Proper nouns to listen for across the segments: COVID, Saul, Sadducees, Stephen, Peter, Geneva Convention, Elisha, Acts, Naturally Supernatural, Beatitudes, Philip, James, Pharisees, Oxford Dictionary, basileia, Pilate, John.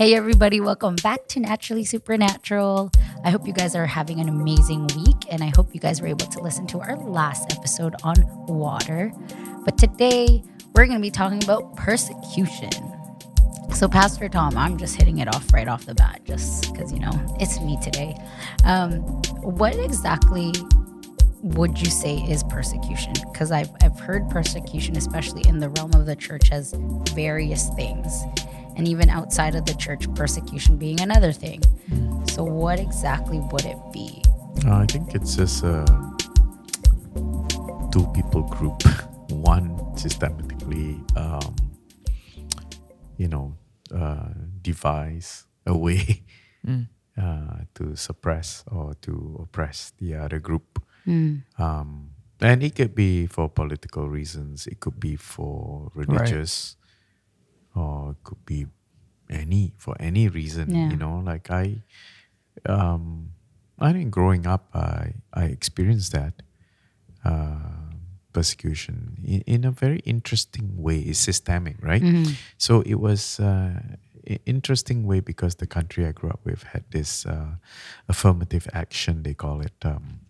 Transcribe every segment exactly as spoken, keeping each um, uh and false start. Hey everybody, welcome back to Naturally Supernatural. I hope you guys are having an amazing week, and I hope you guys were able to listen to our last episode on water. But today, we're going to be talking about persecution. So Pastor Tom, I'm just hitting it off right off the bat, just because, you know, it's me today. Um, what exactly would you say is persecution? Because I've, I've heard persecution, especially in the realm of the church, as various things. And even outside of the church, persecution being another thing. So what exactly would it be? Uh, I think it's just a two-people group. One systematically, um, you know, uh, devise a way mm. uh, to suppress or to oppress the other group. Mm. Um, and it could be for political reasons. It could be for religious, right. Or it could be any for any reason. Yeah. You know, like I, um, I think growing up, I I experienced that uh, persecution in, in a very interesting way. It's systemic, right? Mm-hmm. So it was uh, interesting way because the country I grew up with had this uh, affirmative action, they call it. Um,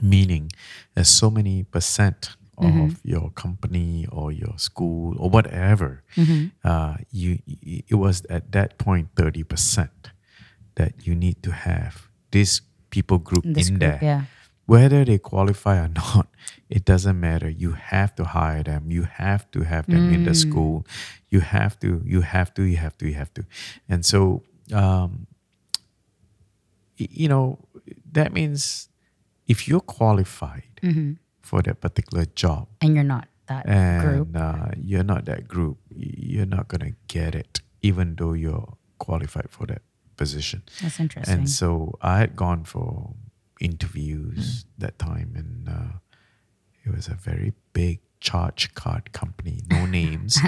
Meaning, there's so many percent of mm-hmm. your company or your school or whatever. Mm-hmm. Uh, you, it was at that point thirty percent that you need to have this people group this in group, there. Yeah. Whether they qualify or not, it doesn't matter. You have to hire them. You have to have them mm. in the school. You have to. You have to. You have to. You have to. And so, um, you know, that means. If you're qualified mm-hmm. for that particular job, and you're not that and, group, and uh, you're not that group, you're not gonna get it, even though you're qualified for that position. That's interesting. And so I had gone for interviews mm. that time, and uh, it was a very big charge card company, no names,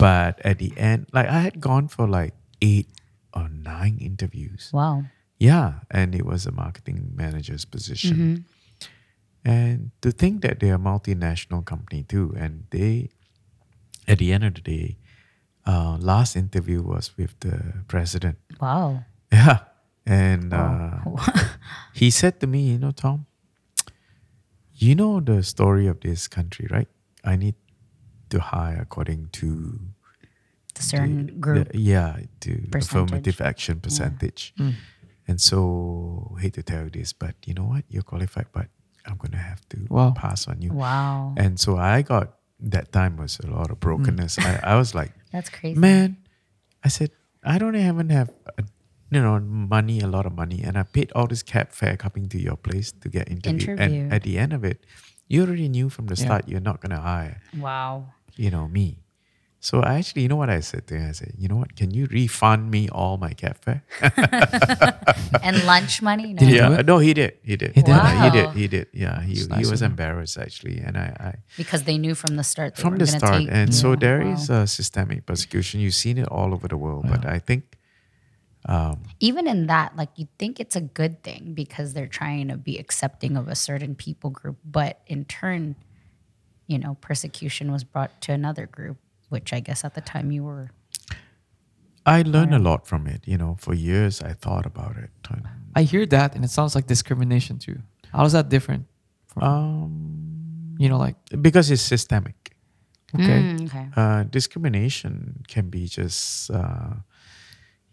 but at the end, like I had gone for like eight or nine interviews. Wow. Yeah, and it was a marketing manager's position. Mm-hmm. And to think that they're a multinational company too, and they, at the end of the day, uh, last interview was with the president. Wow. Yeah. And wow. Uh, he said to me, you know, Tom, you know the story of this country, right? I need to hire according to... The certain the, group. The, yeah, to affirmative action percentage. Yeah. Mm. And so, I hate to tell you this, but you know what? You're qualified, but I'm going to have to wow. pass on you. Wow. And so, I got, that time was a lot of brokenness. Mm. I, I was like, that's crazy. Man, I said, I don't even have, a, you know, money, a lot of money. And I paid all this cab fare coming to your place to get interviewed. Interview. And at the end of it, you already knew from the yeah. start you're not going to hire. Wow. You know, me. So I actually, you know what I said to him? I said, you know what? Can you refund me all my cab fare? And lunch money? No. Did he yeah. No, he did. He did. He did. Wow. He did. He did. Yeah, he, nice he was embarrassed actually. And I, I... Because they knew from the start. They from were the start. Take, and yeah, so there wow. is a systemic persecution. You've seen it all over the world. Wow. But I think... Um, Even in that, like you think it's a good thing because they're trying to be accepting of a certain people group. But in turn, you know, persecution was brought to another group. Which I guess at the time you were... I learned a lot from it. You know, for years I thought about it. I hear that and it sounds like discrimination too. How is that different? From, um, you know, like... Because it's systemic. Okay. Mm, okay. Uh, discrimination can be just, uh,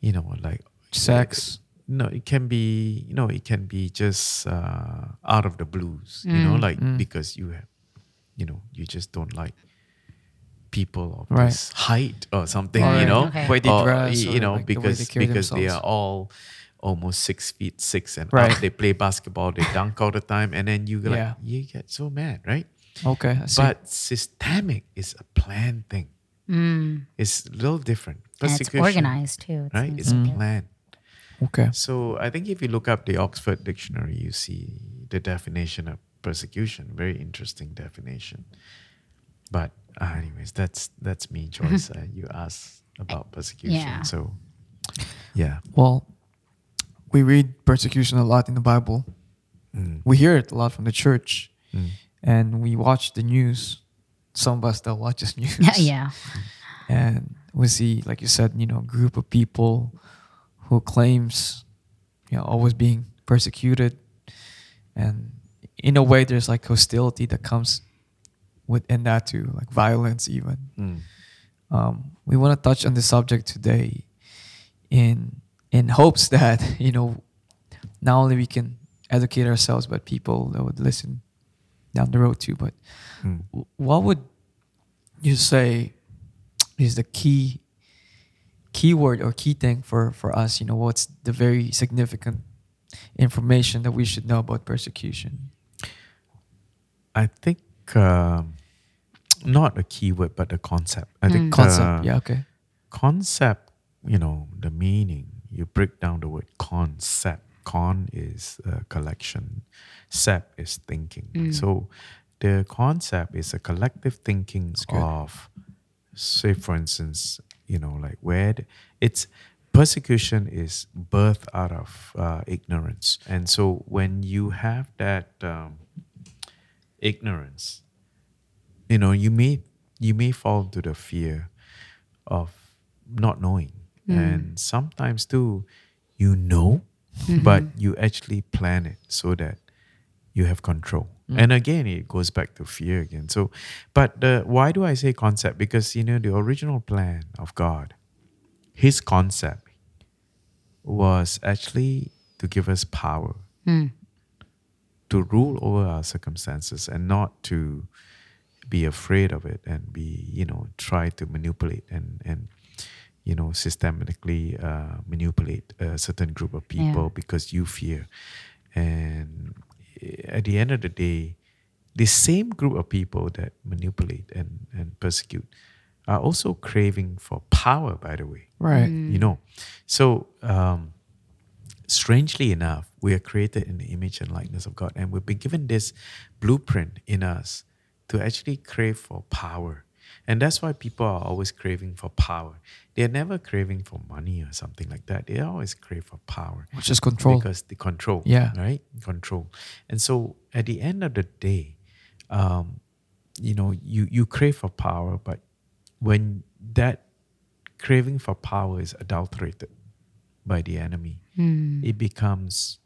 you know, like... Sex. Like, no, it can be, you know, it can be just uh, out of the blues. Mm. You know, like mm. because you have, you know, you just don't like... people of right. this height or something, or, you know, okay. where they or, dress, you know, like because the they because themselves. They are all almost six feet six and right. up. They play basketball, they dunk all the time, and then you like yeah. you get so mad, right? Okay, I see. But systemic is a planned thing. Mm. It's a little different. And it's organized too, it right? It's mm. planned. Okay. So I think if you look up the Oxford Dictionary, you see the definition of persecution. Very interesting definition, but. Uh, anyways, that's that's me, Joyce. Uh, you asked about persecution, yeah. so yeah. Well, we read persecution a lot in the Bible. Mm. We hear it a lot from the church, mm. and we watch the news. Some of us still watches news. Yeah, yeah. And was he, like you said, you know, group of people who claims, you know, always being persecuted. And in a way, there's like hostility that comes within that too, like violence even. Mm. Um, we want to touch on this subject today in in hopes that, you know, not only we can educate ourselves, but people that would listen down the road too. But mm. what would you say is the key keyword or key thing for, for us? You know, what's the very significant information that we should know about persecution? I think uh, not a keyword, but a concept. I mm. think concept. Uh, yeah, okay. Concept. You know, the meaning. You break down the word concept. Con is a collection. Sep is thinking. Mm. So the concept is a collective thinking of, say, for instance, you know, like where the, it's persecution is birthed out of uh, ignorance. And so when you have that um, ignorance, you know, you may you may fall into the fear of not knowing. Mm. And sometimes too, you know, mm-hmm. but you actually plan it so that you have control. Mm. And again, it goes back to fear again. So, but the, why do I say concept? Because, you know, the original plan of God, His concept was actually to give us power mm. to rule over our circumstances and not to be afraid of it and be, you know, try to manipulate and, and you know, systematically uh, manipulate a certain group of people yeah. because you fear. And at the end of the day, the same group of people that manipulate and, and persecute are also craving for power, by the way. Right. Mm. You know, so um, strangely enough, we are created in the image and likeness of God, and we've been given this blueprint in us to actually crave for power. And that's why people are always craving for power. They're never craving for money or something like that. They always crave for power. Which is control. Because the control. Yeah. Right? Control. And so at the end of the day, um, you know, you, you crave for power, but when that craving for power is adulterated by the enemy, mm. it becomes,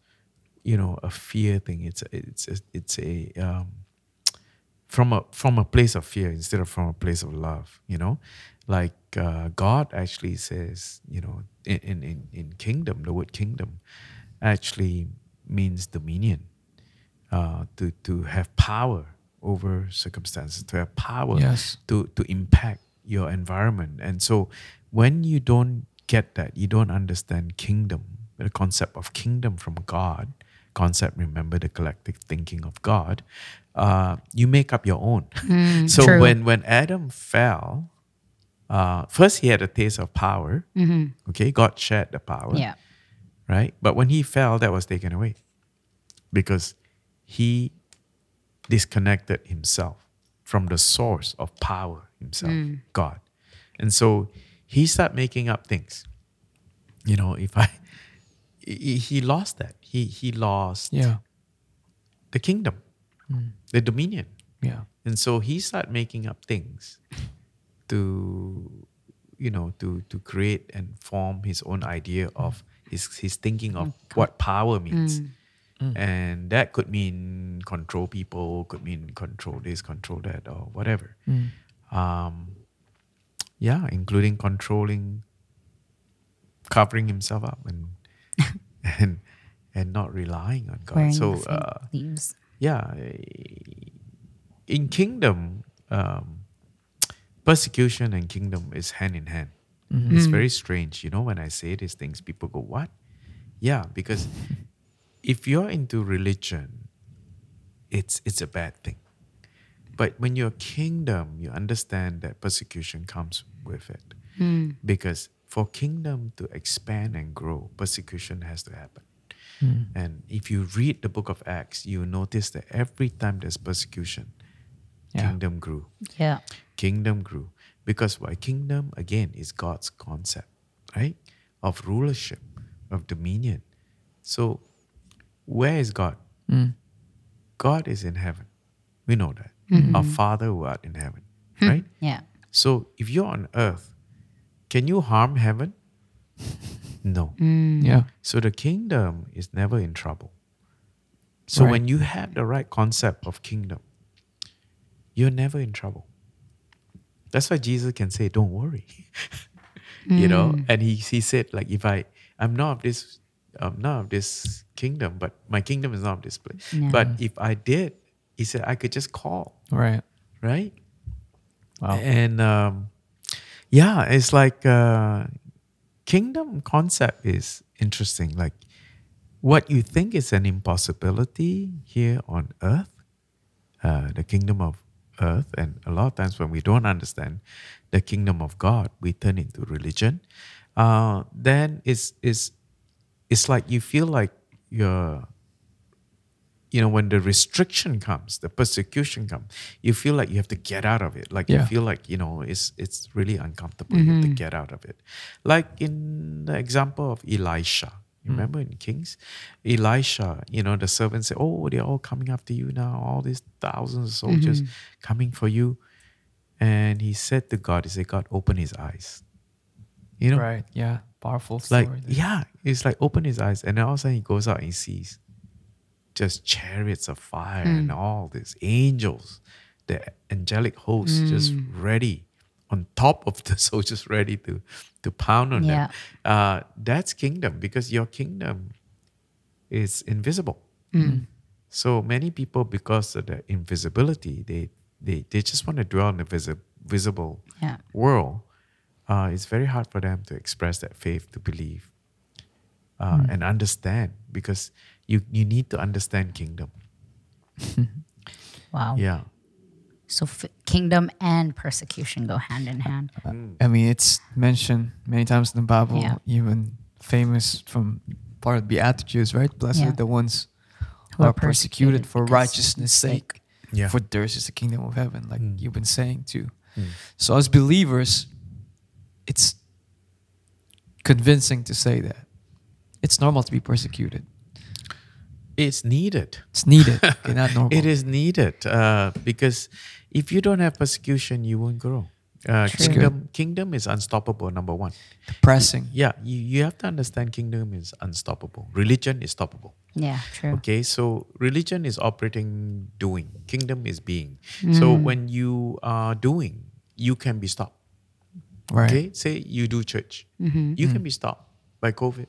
you know, a fear thing. It's a, it's a, it's a um, from a from a place of fear instead of from a place of love. You know, like uh, God actually says, you know, in in in kingdom, the word kingdom actually means dominion, uh, to to have power over circumstances, to have power yes. to to impact your environment. And so when you don't get that, you don't understand kingdom, the concept of kingdom from God, concept, remember the collective thinking of God, uh, you make up your own. Mm, so true. when when Adam fell, uh, first he had a taste of power. Mm-hmm. Okay, God shared the power. Yeah. Right? But when he fell, that was taken away because he disconnected himself from the source of power himself, mm. God. And so he started making up things. You know, if I, he lost that. He he lost yeah. the kingdom, mm. the dominion. Yeah. And so he started making up things to, you know, to, to create and form his own idea of his, his thinking of okay. what power means. Mm. Mm. And that could mean control people, could mean control this, control that, or whatever. Mm. Um, yeah, including controlling, covering himself up, and and and not relying on God. Wearing so, uh, leaves. Yeah, in kingdom, um, persecution and kingdom is hand in hand. Mm-hmm. It's very strange, you know. When I say these things, people go, "What?" Yeah, because if you're into religion, it's it's a bad thing. But when you're kingdom, you understand that persecution comes with it. Mm. Because for kingdom to expand and grow, persecution has to happen. Mm. And if you read the book of Acts, you notice that every time there's persecution, yeah. kingdom grew. Yeah. Kingdom grew. Because why? Kingdom, again, is God's concept, right? Of rulership, of dominion. So where is God? Mm. God is in heaven. We know that. Mm-hmm. Our Father who art in heaven, right? Yeah. So if you're on earth, Can you harm heaven? No. Mm. Yeah. So the kingdom is never in trouble. So right. when you have the right concept of kingdom, you're never in trouble. That's why Jesus can say, don't worry. You mm. know, and he he said, like, if I, I'm not of this, I'm not of this kingdom, but my kingdom is not of this place. Yeah. But if I did, he said, I could just call. Right. Right? Wow. And um, yeah, it's like uh, kingdom concept is interesting. Like, what you think is an impossibility here on earth, uh, the kingdom of earth, and a lot of times when we don't understand the kingdom of God, we turn into religion. Uh, then it's it's it's like you feel like you're, you know, when the restriction comes, the persecution comes, you feel like you have to get out of it. Like yeah. you feel like, you know, it's it's really uncomfortable. Mm-hmm. You have to get out of it. Like in the example of Elisha. Remember in Kings, Elisha, you know, the servants say, oh, they're all coming after you now. All these thousands of soldiers mm-hmm. coming for you. And he said to God, he said, God, open his eyes. You know? Right, yeah. Powerful story. Like, yeah, it's like open his eyes. And then all of a sudden he goes out and he sees just chariots of fire mm. and all these angels, the angelic hosts mm. just ready. On top of the soldiers ready to, to pound on yeah. them. Uh, that's kingdom, because your kingdom is invisible. Mm. So many people, because of the invisibility, they they, they just want to dwell in the vis- visible yeah. world. Uh, it's very hard for them to express that faith, to believe uh, mm. and understand, because you, you need to understand kingdom. Wow. Yeah. So f- kingdom and persecution go hand in hand. I mean, it's mentioned many times in the Bible, yeah. even famous from part of the Beatitudes, right? Blessed yeah. are the ones who are persecuted, persecuted for righteousness' sake, yeah. for theirs is the kingdom of heaven, like mm. you've been saying too. Mm. So as believers, it's convincing to say that. It's normal to be persecuted. It's needed. It's needed. Okay, not normal. It is needed uh, because if you don't have persecution, you won't grow. Uh, kingdom, kingdom is unstoppable, number one. Depressing. Yeah, you, you have to understand kingdom is unstoppable. Religion is stoppable. Yeah, true. Okay, so religion is operating, doing. Kingdom is being. Mm. So when you are doing, you can be stopped. Right. Okay, say you do church. Mm-hmm. You mm. can be stopped by COVID.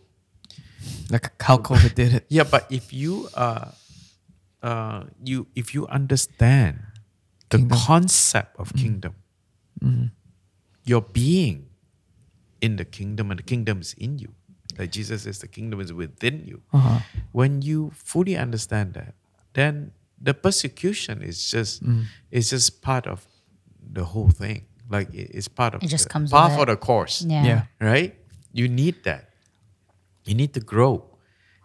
Like how COVID did it. Yeah, but if you uh, uh, you if you understand the kingdom. concept of mm. kingdom, mm. your being in the kingdom, and the kingdom is in you. Like Jesus says, the kingdom is within you. Uh-huh. When you fully understand that, then the persecution is just mm. it's just part of the whole thing. Like it's part of it, just the, comes part of the course. Yeah. yeah, right. You need that. You need to grow,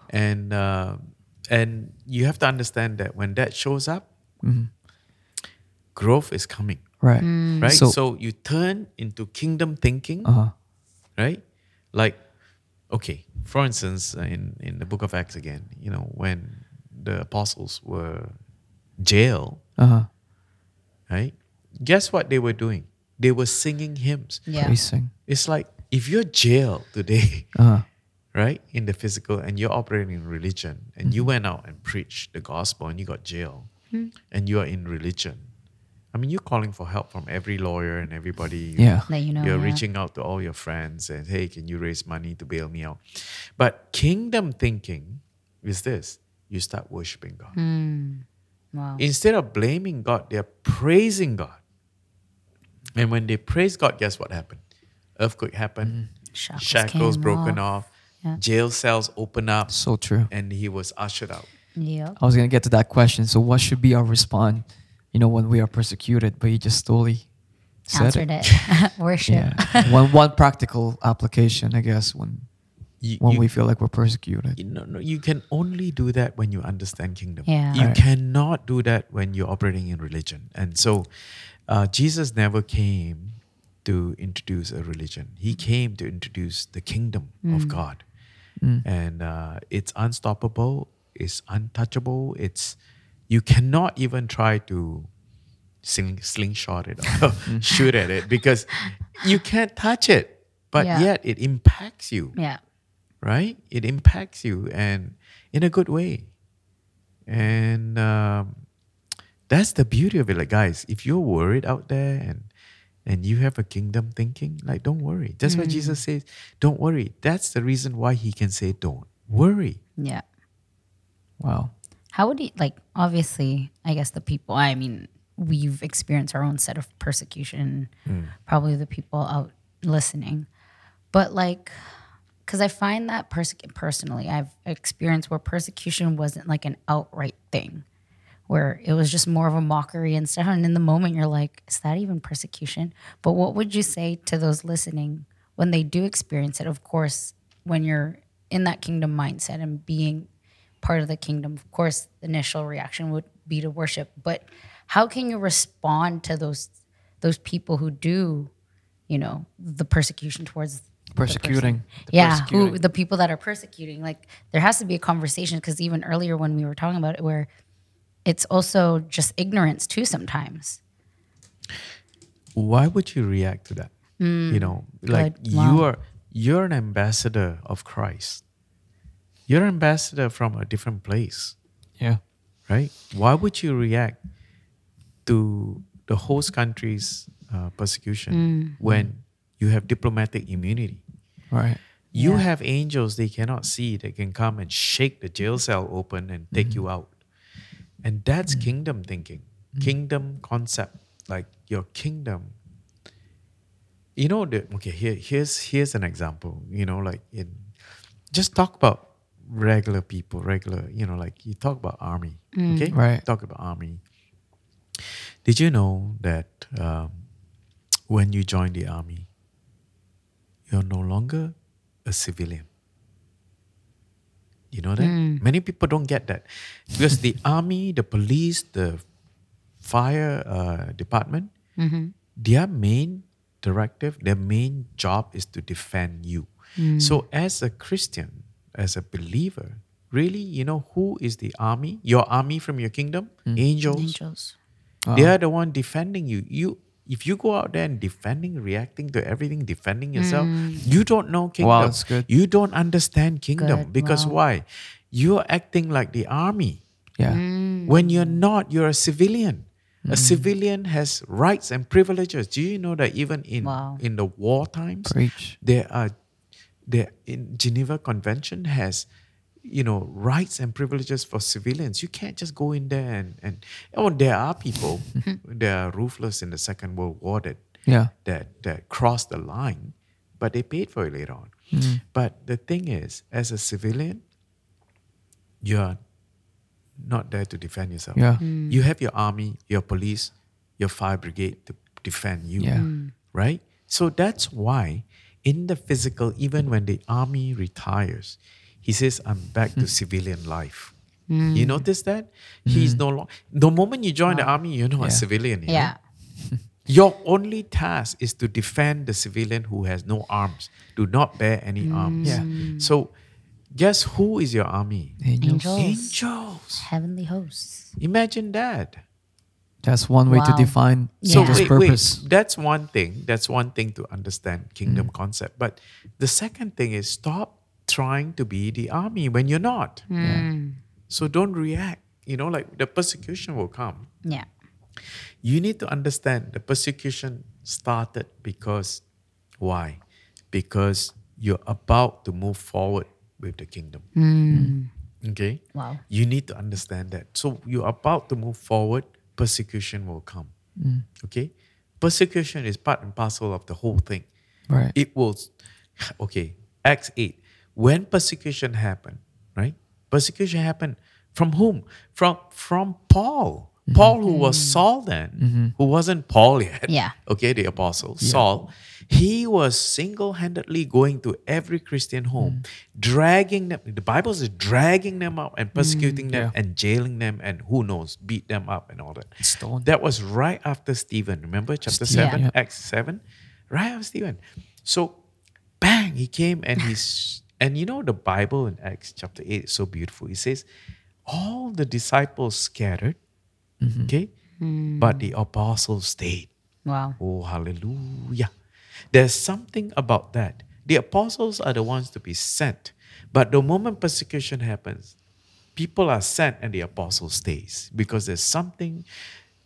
and uh, and you have to understand that when that shows up, mm-hmm. growth is coming. Right, mm. right. So, so you turn into kingdom thinking, uh-huh. right? Like, okay, for instance, in, in the book of Acts again, you know, when the apostles were jailed, uh-huh. right? Guess what they were doing? They were singing hymns. Yeah, praising. It's like if you're jailed today. Uh-huh. Right? In the physical, and you're operating in religion, and mm-hmm. you went out and preached the gospel and you got jailed, mm-hmm. and you are in religion. I mean, you're calling for help from every lawyer and everybody. You, yeah. That you know, you're yeah. reaching out to all your friends and, hey, can you raise money to bail me out? But kingdom thinking is this. You start worshiping God. Mm. Wow. Instead of blaming God, they're praising God. And when they praise God, guess what happened? Earthquake happened. Mm. Shackles, Shackles broken off. off. Yeah. Jail cells open up. So true. And he was ushered out. Yeah. I was going to get to that question. So what should be our response, you know, when we are persecuted? But you just totally said Answered it. it. Worship. Yeah. one, one practical application, I guess, when you, when you, we feel like we're persecuted. You, no, no, you can only do that when you understand kingdom. Yeah. You right. cannot do that when you're operating in religion. And so uh, Jesus never came to introduce a religion. He came to introduce the kingdom mm. of God. Mm. And uh, it's unstoppable. It's untouchable. It's you cannot even try to sling, slingshot it or shoot at it because you can't touch it. but yeah. yet it impacts you. Yeah. Right? It impacts you, and in a good way. And um, that's the beauty of it. Like, guys, if you're worried out there and and you have a kingdom thinking, like, don't worry. That's mm. what Jesus says. Don't worry. That's the reason why he can say don't worry. Yeah. Wow. How would he, like, obviously, I guess the people, I mean, we've experienced our own set of persecution, mm. probably the people out listening. But, like, because I find that pers- personally, I've experienced where persecution wasn't, like, an outright thing, where it was just more of a mockery and stuff. And in the moment, you're like, is that even persecution? But what would you say to those listening when they do experience it? Of course, when you're in that kingdom mindset and being part of the kingdom, of course, the initial reaction would be to worship. But how can you respond to those those people who do, you know, the persecution towards Persecuting. The the yeah, persecuting. Who, the people that are persecuting. Like, there has to be a conversation, because even earlier when we were talking about it, where it's also just ignorance too sometimes. Why would you react to that? Mm, you know, like good. Wow. you are, you're an ambassador of Christ. You're an ambassador from a different place. Yeah. Right? Why would you react to the host country's uh, persecution mm. when you have diplomatic immunity? Right. You yeah. have angels they cannot see that can come and shake the jail cell open and take mm-hmm. you out. And that's mm-hmm. kingdom thinking, mm-hmm. kingdom concept, like your kingdom. You know, the, okay, here, here's here's an example. You know, like in, just talk about regular people, regular, you know, like you talk about army, mm. okay? Right. Talk about army. Did you know that um, when you join the army, you're no longer a civilian? You know that? Mm. Many people don't get that. Because the army, the police, the fire uh, department, mm-hmm. their main directive, their main job is to defend you. Mm. So as a Christian, as a believer, really, you know, who is the army? Your army from your kingdom? Mm. Angels. Angels. Uh-oh. They are the one defending you. You. If you go out there and defending, reacting to everything, defending yourself, mm. you don't know kingdom. Wow, that's good. You don't understand kingdom. Good. Because wow. why? You're acting like the army. Yeah. Mm. When you're not, you're a civilian. Mm. A civilian has rights and privileges. Do you know that even in, wow. in the war times, Preach. there are the Geneva Convention has, you know, rights and privileges for civilians. You can't just go in there and, and oh, there are people, there are ruthless in the Second World War that, yeah. that, that crossed the line, but they paid for it later on. Mm-hmm. But the thing is, as a civilian, you're not there to defend yourself. Yeah. Mm. You have your army, your police, your fire brigade to defend you, yeah. mm. right? So that's why in the physical, even when the army retires, he says, I'm back mm. to civilian life. Mm. You notice that? Mm. He's no longer... The moment you join wow. the army, you're not yeah. a civilian. You yeah. know? Your only task is to defend the civilian who has no arms. Do not bear any mm. arms. Yeah. So, guess who is your army? Angels. Angels. Angels. Heavenly hosts. Imagine that. That's one way wow. to define yeah. so this wait, purpose. Wait. That's one thing. That's one thing to understand kingdom mm. concept. But the second thing is stop trying to be the army when you're not. Mm. Yeah. So don't react. You know, like the persecution will come. Yeah. You need to understand the persecution started because, why? Because you're about to move forward with the kingdom. Mm. Mm. Okay? Wow. You need to understand that. So you're about to move forward, persecution will come. Mm. Okay? Persecution is part and parcel of the whole thing. Right. It will, okay, Acts eight. When persecution happened, right? Persecution happened from whom? From from Paul. Mm-hmm. Paul, who was Saul then, mm-hmm. who wasn't Paul yet. Yeah. Okay, the apostle, yeah. Saul. He was single-handedly going to every Christian home, mm. dragging them. The Bible says dragging them out and persecuting mm, them yeah. and jailing them and who knows, beat them up and all that. Stone. That was right after Stephen. Remember chapter Stephen, seven, yeah. Acts seven? Right after Stephen. So, bang, he came and he's... And you know, the Bible in Acts chapter eight is so beautiful. It says, all the disciples scattered, mm-hmm. okay? Mm. But the apostles stayed. Wow. Oh, hallelujah. There's something about that. The apostles are the ones to be sent. But the moment persecution happens, people are sent and the apostle stays, because there's something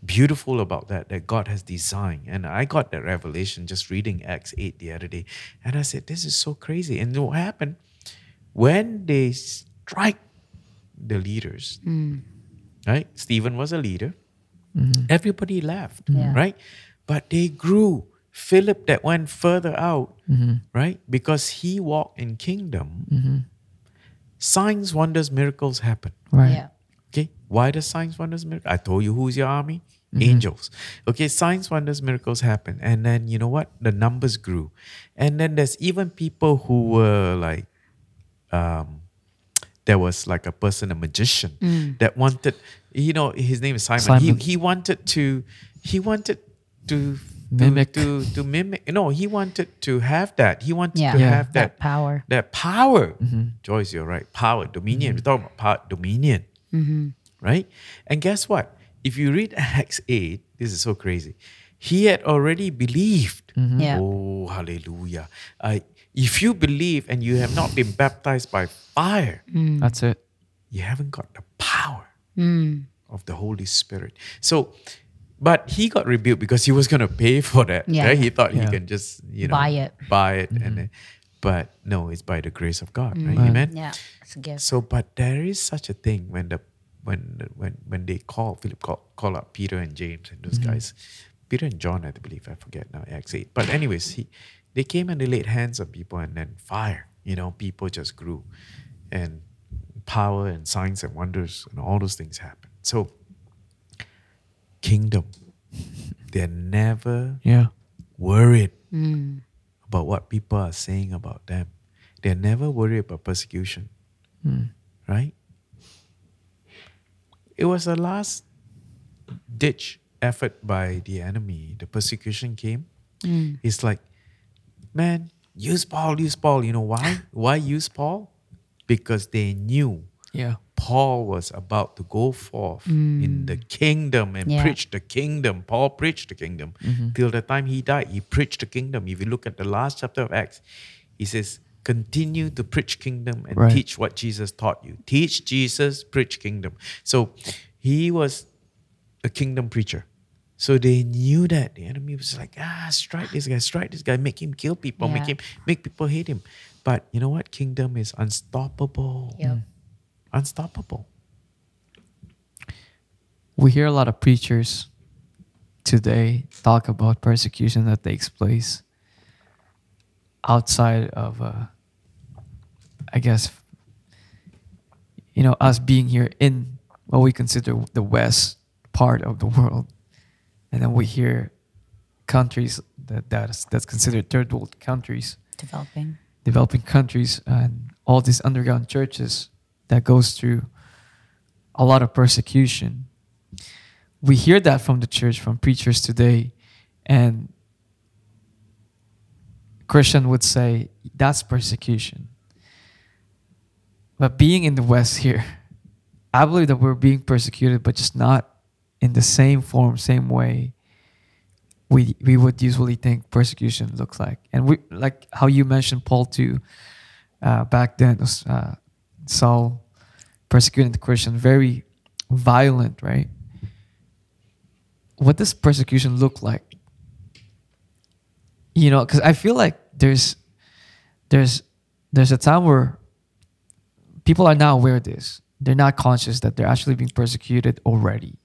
beautiful about that, that God has designed. And I got that revelation just reading Acts eight the other day. And I said, this is so crazy. And what happened? When they strike the leaders, mm. right? Stephen was a leader. Mm-hmm. Everybody left, yeah. right? But they grew. Philip that went further out, mm-hmm. right? Because he walked in kingdom. Mm-hmm. Signs, wonders, miracles happen. Right. Yeah. Okay. Why does signs, wonders, miracles? I told you who's your army? Mm-hmm. Angels. Okay. Signs, wonders, miracles happen. And then, you know what? The numbers grew. And then there's even people who were like, um, there was like a person, a magician mm. that wanted, you know, his name is Simon. Simon. He, he wanted to, he wanted to, Mimic. To, to, to mimic. No, he wanted to have that. He wanted yeah. to yeah. have that, that power. That power. Mm-hmm. Joyce, you're right. Power, dominion. Mm-hmm. We're talking about power, dominion. Mm-hmm. Right? And guess what? If you read Acts eight, this is so crazy. He had already believed. Mm-hmm. Yeah. Oh, hallelujah. Uh, if you believe and you have not been baptized by fire, mm. that's it. You haven't got the power mm. of the Holy Spirit. So, but he got rebuked because he was going to pay for that. Yeah. Right? He thought yeah. he can just, you know, buy it. Buy it, mm-hmm. and then, but no, it's by the grace of God. Mm-hmm. Right? Amen. Yeah, it's a gift. So, but there is such a thing when the when when when they call Philip call call up Peter and James and those mm-hmm. guys, Peter and John, I believe I forget now, Acts eight. But anyways, he they came and they laid hands on people, and then fire. You know, people just grew, and power and signs and wonders and all those things happened. So. Kingdom, they're never yeah. worried mm. about what people are saying about them. They're never worried about persecution, mm. right? It was a last ditch effort by the enemy. The persecution came. Mm. It's like, man, use Paul, use Paul. You know why? Why use Paul? Because they knew. Yeah. Paul was about to go forth mm. in the kingdom and yeah. preach the kingdom. Paul preached the kingdom. Mm-hmm. Till the time he died, he preached the kingdom. If you look at the last chapter of Acts, he says, continue to preach kingdom and right. teach what Jesus taught you. Teach Jesus, preach kingdom. So he was a kingdom preacher. So they knew that. The enemy was like, ah, strike this guy, strike this guy, make him kill people, yeah. make him make people hate him. But you know what? Kingdom is unstoppable. Yep. Unstoppable. We hear a lot of preachers today talk about persecution that takes place outside of, uh, I guess, you know, us being here in what we consider the West part of the world, and then we hear countries that that's, that's considered third world countries, developing, developing countries, and all these underground churches. That goes through a lot of persecution. We hear that from the church, from preachers today, and Christian would say, that's persecution. But being in the West here, I believe that we're being persecuted, but just not in the same form, same way we we would usually think persecution looks like. And we like how you mentioned Paul too, uh, back then, uh, Saul persecuting the Christian, very violent, right? What does persecution look like? You know, because I feel like there's there's there's a time where people are not aware of this. They're not conscious that they're actually being persecuted already,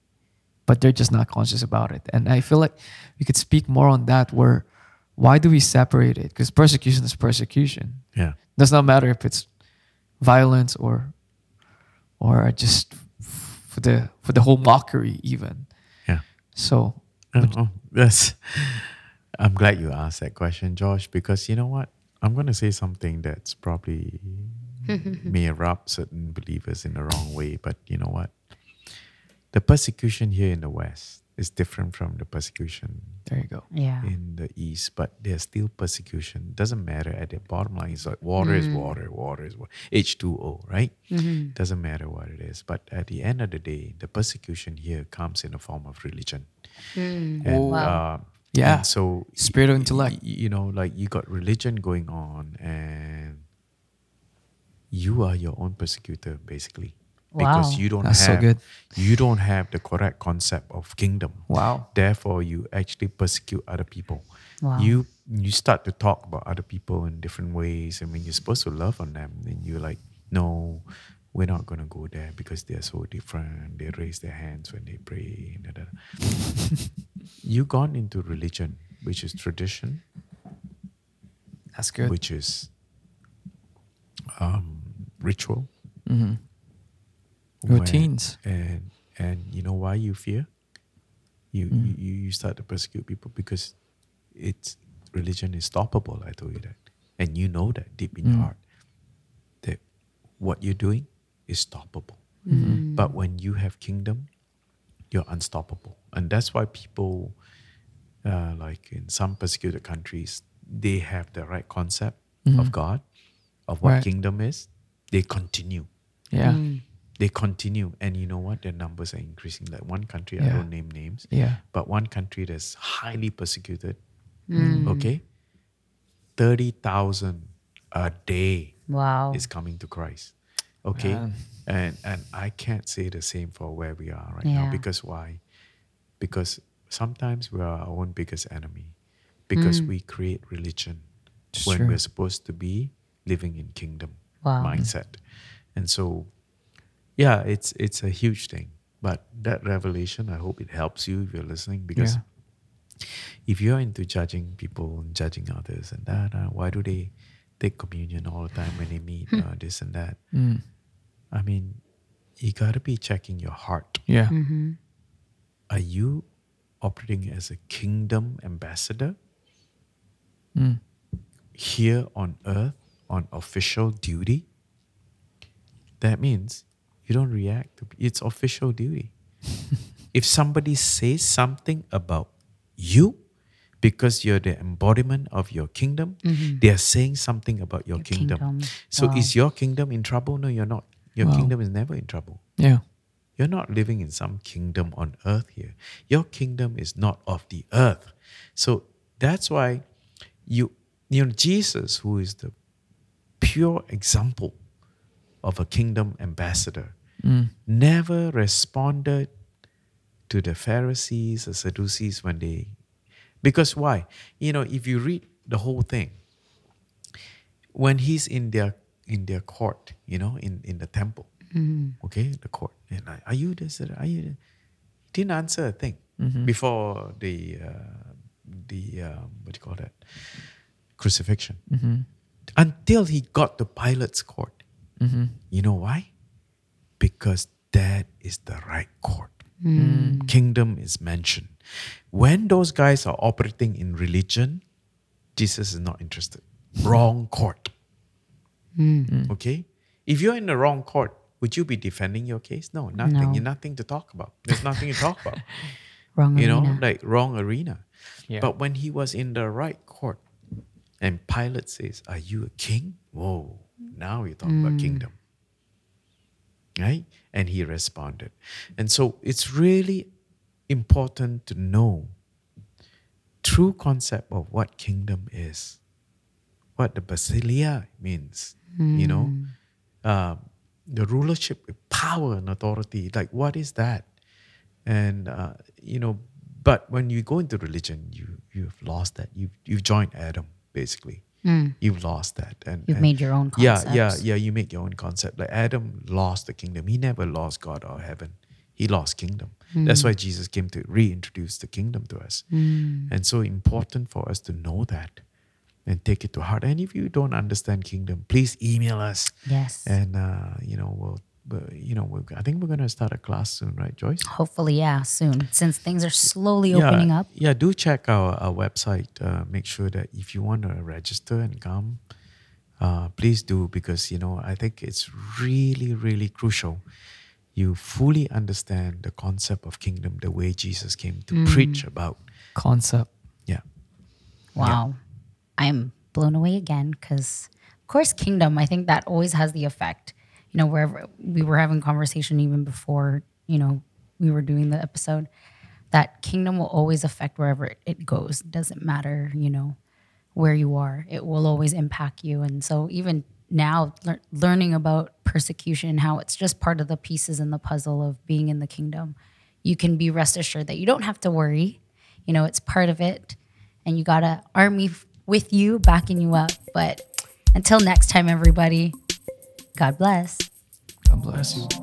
but they're just not conscious about it. And I feel like we could speak more on that, where why do we separate it? Because persecution is persecution. Yeah. It does not matter if it's violence or or just for the for the whole mockery even. Yeah. So oh, yes. I'm glad you asked that question, Josh, because you know what? I'm gonna say something that's probably may rub certain believers in the wrong way, but you know what? The persecution here in the West is different from the persecution there you go. Yeah. in the East, but there's still persecution. Doesn't matter. At the bottom line, it's like water mm. is water, water is water. H two O, right? Mm-hmm. Doesn't matter what it is. But at the end of the day, the persecution here comes in the form of religion. Mm. And wow. uh, Yeah. And so spiritual intellect. You know, like you got religion going on, and you are your own persecutor, basically. Wow. Because you don't That's have so good. you don't have the correct concept of kingdom. Wow. Therefore, you actually persecute other people. Wow. You you start to talk about other people in different ways. I mean, you're supposed to love on them, and you're like, no, we're not gonna go there because they're so different. They raise their hands when they pray. You've gone into religion, which is tradition. That's good. Which is um, ritual. Mm-hmm. When, routines and and you know why you fear you, mm. you you start to persecute people because it's religion is stoppable. I told you that, and you know that deep in mm. your heart that what you're doing is stoppable. Mm-hmm. But when you have kingdom, you're unstoppable, and that's why people uh, like in some persecuted countries, they have the right concept mm-hmm. of God, of what right. kingdom is. They continue. Yeah. Mm. They continue, and you know what? Their numbers are increasing. Like one country, yeah. I don't name names, yeah. but one country that's highly persecuted, mm. okay? thirty thousand a day wow. is coming to Christ, okay? Yeah. And and I can't say the same for where we are right yeah. now, because why? Because sometimes we are our own biggest enemy, because mm. we create religion it's when true. We're supposed to be living in kingdom wow. mindset. And so, yeah, it's it's a huge thing. But that revelation, I hope it helps you if you're listening. Because yeah. if you're into judging people and judging others and that, uh, why do they take communion all the time when they meet, uh, this and that? Mm. I mean, you got to be checking your heart. Yeah. Mm-hmm. Are you operating as a kingdom ambassador mm. here on earth on official duty? That means you don't react. It's official duty. If somebody says something about you, because you're the embodiment of your kingdom, mm-hmm. they are saying something about your, your kingdom. kingdom. So wow. is your kingdom in trouble? No, you're not. Your wow. kingdom is never in trouble. Yeah. You're not living in some kingdom on earth here. Your kingdom is not of the earth. So that's why you, you know, Jesus, who is the pure example of a kingdom ambassador, mm. never responded to the Pharisees or Sadducees when they... Because why? You know, if you read the whole thing, when he's in their in their court, you know, in, in the temple, mm. okay, the court, and I, are you this? Are you this? He didn't answer a thing mm-hmm. before the, uh, the um, what do you call that? Crucifixion. Mm-hmm. Until he got to Pilate's court. Mm-hmm. You know why? Because that is the right court. Mm. Kingdom is mentioned. When those guys are operating in religion, Jesus is not interested. Wrong court. Mm. Okay? If you're in the wrong court, would you be defending your case? No, nothing. No. You're nothing to talk about. There's nothing to talk about. Wrong you arena. You know, like wrong arena. Yeah. But when he was in the right court, and Pilate says, are you a king? Whoa. Now you're talking mm. about kingdom, right? And he responded. And so it's really important to know true concept of what kingdom is, what the basileia means, mm. you know, uh, the rulership, power and authority, like what is that? And, uh, you know, but when you go into religion, you, you've lost that. You've, you've joined Adam, basically. Mm. You've lost that. And, You've and made your own concept. Yeah, yeah, yeah. You make your own concept. Like Adam lost the kingdom. He never lost God or heaven. He lost kingdom. Mm. That's why Jesus came to reintroduce the kingdom to us. Mm. And so important for us to know that and take it to heart. And if you don't understand kingdom, please email us. Yes. And, uh, you know, we'll But, you know, we're, I think we're going to start a class soon, right, Joyce? Hopefully, yeah, soon. Since things are slowly yeah, opening up. Yeah, do check our, our website. Uh, make sure that if you want to register and come, uh, please do. Because, you know, I think it's really, really crucial. You fully understand the concept of kingdom, the way Jesus came to mm. preach about. Concept. Yeah. Wow. Yeah. I'm blown away again because, of course, kingdom, I think that always has the effect. You know, wherever we were having conversation even before, you know, we were doing the episode that kingdom will always affect wherever it goes. It doesn't matter, you know, where you are. It will always impact you. And so even now, lear- learning about persecution and how it's just part of the pieces in the puzzle of being in the kingdom, you can be rest assured that you don't have to worry. You know, it's part of it. And you got an army f- with you, backing you up. But until next time, everybody, God bless. God bless you.